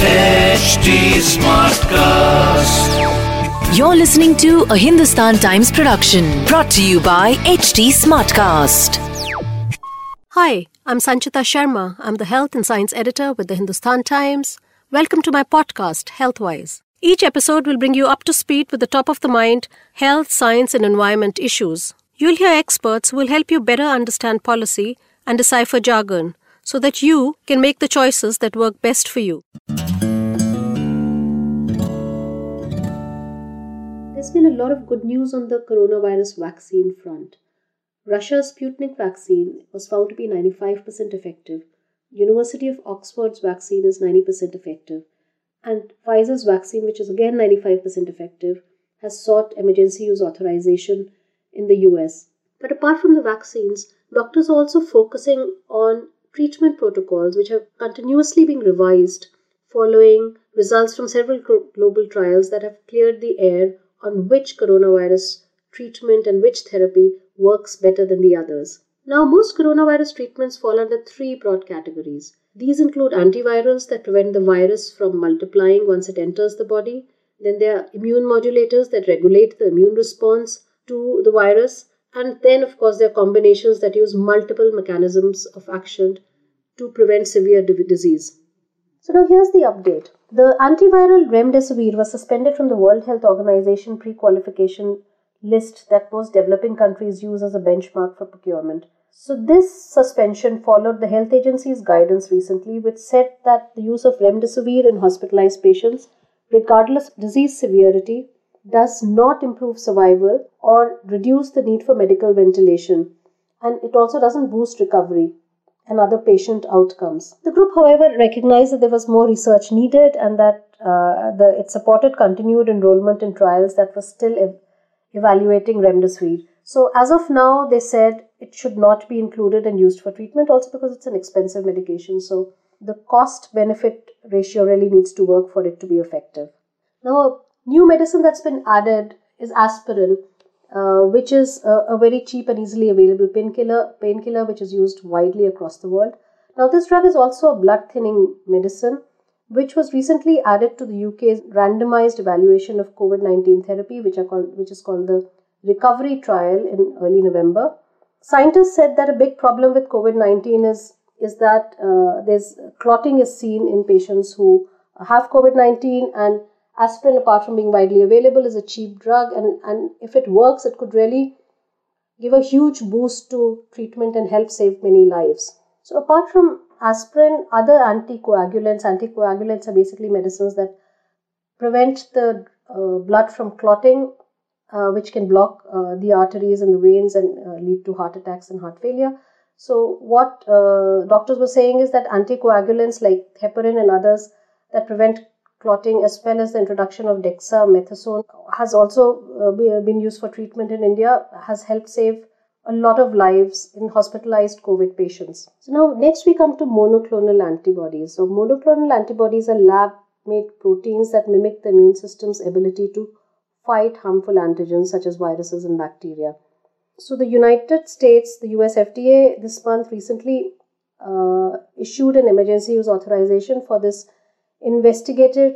HT Smartcast. You're listening to a Hindustan Times production brought to you by HT Smartcast. Hi, I'm Sanchita Sharma. I'm the Health and Science Editor with the Hindustan Times. Welcome to my podcast, Healthwise. Each episode will bring you up to speed with the top-of-the-mind health, science and environment issues. You'll hear experts who will help you better understand policy and decipher jargon so that you can make the choices that work best for you. There's been a lot of good news on the coronavirus vaccine front. Russia's Sputnik vaccine was found to be 95% effective. University of Oxford's vaccine is 90% effective. And Pfizer's vaccine, which is again 95% effective, has sought emergency use authorization in the US. But apart from the vaccines, doctors are also focusing on treatment protocols which have continuously been revised following results from several global trials that have cleared the air on which coronavirus treatment and which therapy works better than the others. Now, most coronavirus treatments fall under three broad categories. These include antivirals that prevent the virus from multiplying once it enters the body. Then there are immune modulators that regulate the immune response to the virus. And then, of course, there are combinations that use multiple mechanisms of action to prevent severe disease. So now here's the update. The antiviral remdesivir was suspended from the World Health Organization pre-qualification list that most developing countries use as a benchmark for procurement. So this suspension followed the health agency's guidance recently, which said that the use of remdesivir in hospitalized patients, regardless of disease severity, does not improve survival or reduce the need for medical ventilation. And it also doesn't boost recovery and other patient outcomes. The group, however, recognized that there was more research needed and that it supported continued enrollment in trials that were still evaluating remdesivir. So as of now, they said it should not be included and used for treatment, also because it's an expensive medication. So the cost-benefit ratio really needs to work for it to be effective. Now, a new medicine that's been added is aspirin, which is a very cheap and easily available painkiller which is used widely across the world. Now, this drug is also a blood-thinning medicine, which was recently added to the UK's randomized evaluation of COVID-19 therapy, which is called the Recovery Trial in early November. Scientists said that a big problem with COVID-19 is that there's clotting is seen in patients who have COVID-19, and aspirin, apart from being widely available, is a cheap drug, and if it works, it could really give a huge boost to treatment and help save many lives. So apart from aspirin, other anticoagulants are basically medicines that prevent the blood from clotting, which can block the arteries and the veins and lead to heart attacks and heart failure. So what doctors were saying is that anticoagulants like heparin and others that prevent clotting, as well as the introduction of dexamethasone, has also been used for treatment in India, has helped save a lot of lives in hospitalized COVID patients. So now next we come to monoclonal antibodies. So monoclonal antibodies are lab-made proteins that mimic the immune system's ability to fight harmful antigens such as viruses and bacteria. So the United States, the US FDA, this month recently issued an emergency use authorization for this investigated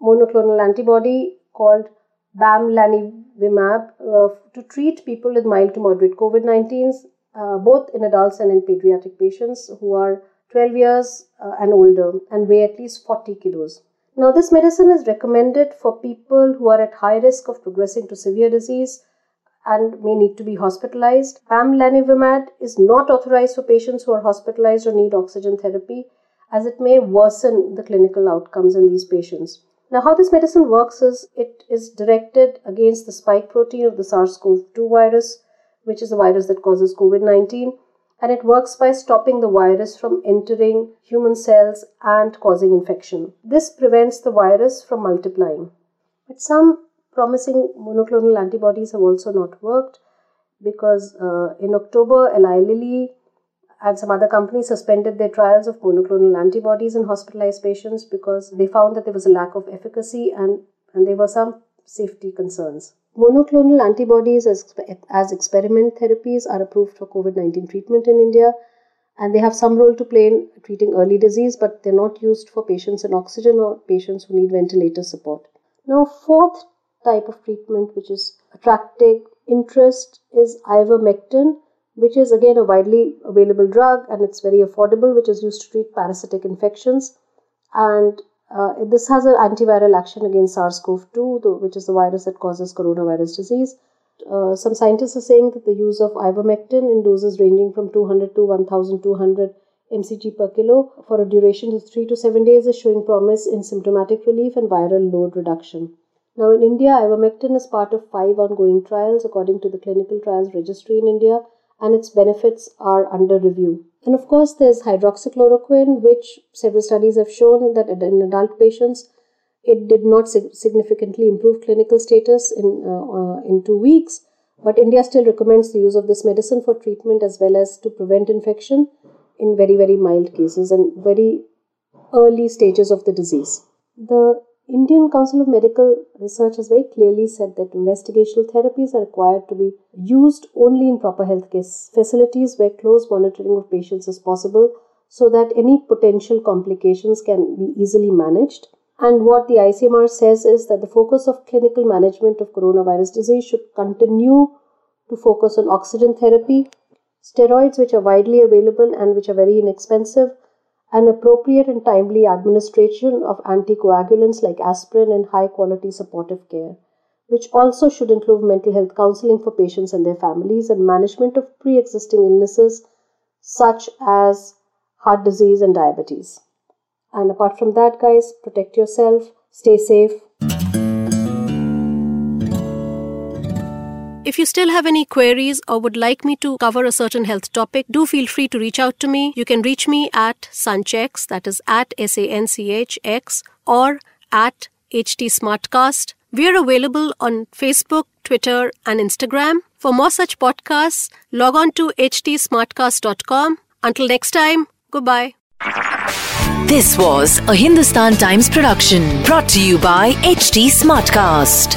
monoclonal antibody called bamlanivimab to treat people with mild to moderate COVID-19, both in adults and in pediatric patients who are 12 years and older and weigh at least 40 kilos. Now, this medicine is recommended for people who are at high risk of progressing to severe disease and may need to be hospitalized. Bamlanivimab is not authorized for patients who are hospitalized or need oxygen therapy, as it may worsen the clinical outcomes in these patients. Now, how this medicine works is it is directed against the spike protein of the SARS-CoV-2 virus, which is the virus that causes COVID-19, and it works by stopping the virus from entering human cells and causing infection. This prevents the virus from multiplying. But some promising monoclonal antibodies have also not worked because in October, Eli Lilly and some other companies suspended their trials of monoclonal antibodies in hospitalized patients because they found that there was a lack of efficacy and there were some safety concerns. Monoclonal antibodies as experiment therapies are approved for COVID-19 treatment in India, and they have some role to play in treating early disease, but they're not used for patients in oxygen or patients who need ventilator support. Now, fourth type of treatment which is attracting interest is ivermectin, which is again a widely available drug and it's very affordable, which is used to treat parasitic infections. And this has an antiviral action against SARS-CoV-2, which is the virus that causes coronavirus disease. Some scientists are saying that the use of ivermectin in doses ranging from 200 to 1,200 mcg per kilo for a duration of 3 to 7 days is showing promise in symptomatic relief and viral load reduction. Now in India, ivermectin is part of 5 ongoing trials according to the Clinical Trials Registry in India, and its benefits are under review. And of course, there's hydroxychloroquine, which several studies have shown that in adult patients, it did not significantly improve clinical status in 2 weeks. But India still recommends the use of this medicine for treatment as well as to prevent infection in very, very mild cases and very early stages of the disease. The Indian Council of Medical Research has very clearly said that investigational therapies are required to be used only in proper healthcare facilities where close monitoring of patients is possible so that any potential complications can be easily managed. And what the ICMR says is that the focus of clinical management of coronavirus disease should continue to focus on oxygen therapy, steroids which are widely available and which are very inexpensive, and appropriate and timely administration of anticoagulants like aspirin and high-quality supportive care, which also should include mental health counseling for patients and their families and management of pre-existing illnesses such as heart disease and diabetes. And apart from that, guys, protect yourself, stay safe. If you still have any queries or would like me to cover a certain health topic, do feel free to reach out to me. You can reach me at Sanchx, that is at SANCHX, or at HT Smartcast. We are available on Facebook, Twitter, and Instagram. For more such podcasts, log on to htsmartcast.com. Until next time, goodbye. This was a Hindustan Times production brought to you by HT Smartcast.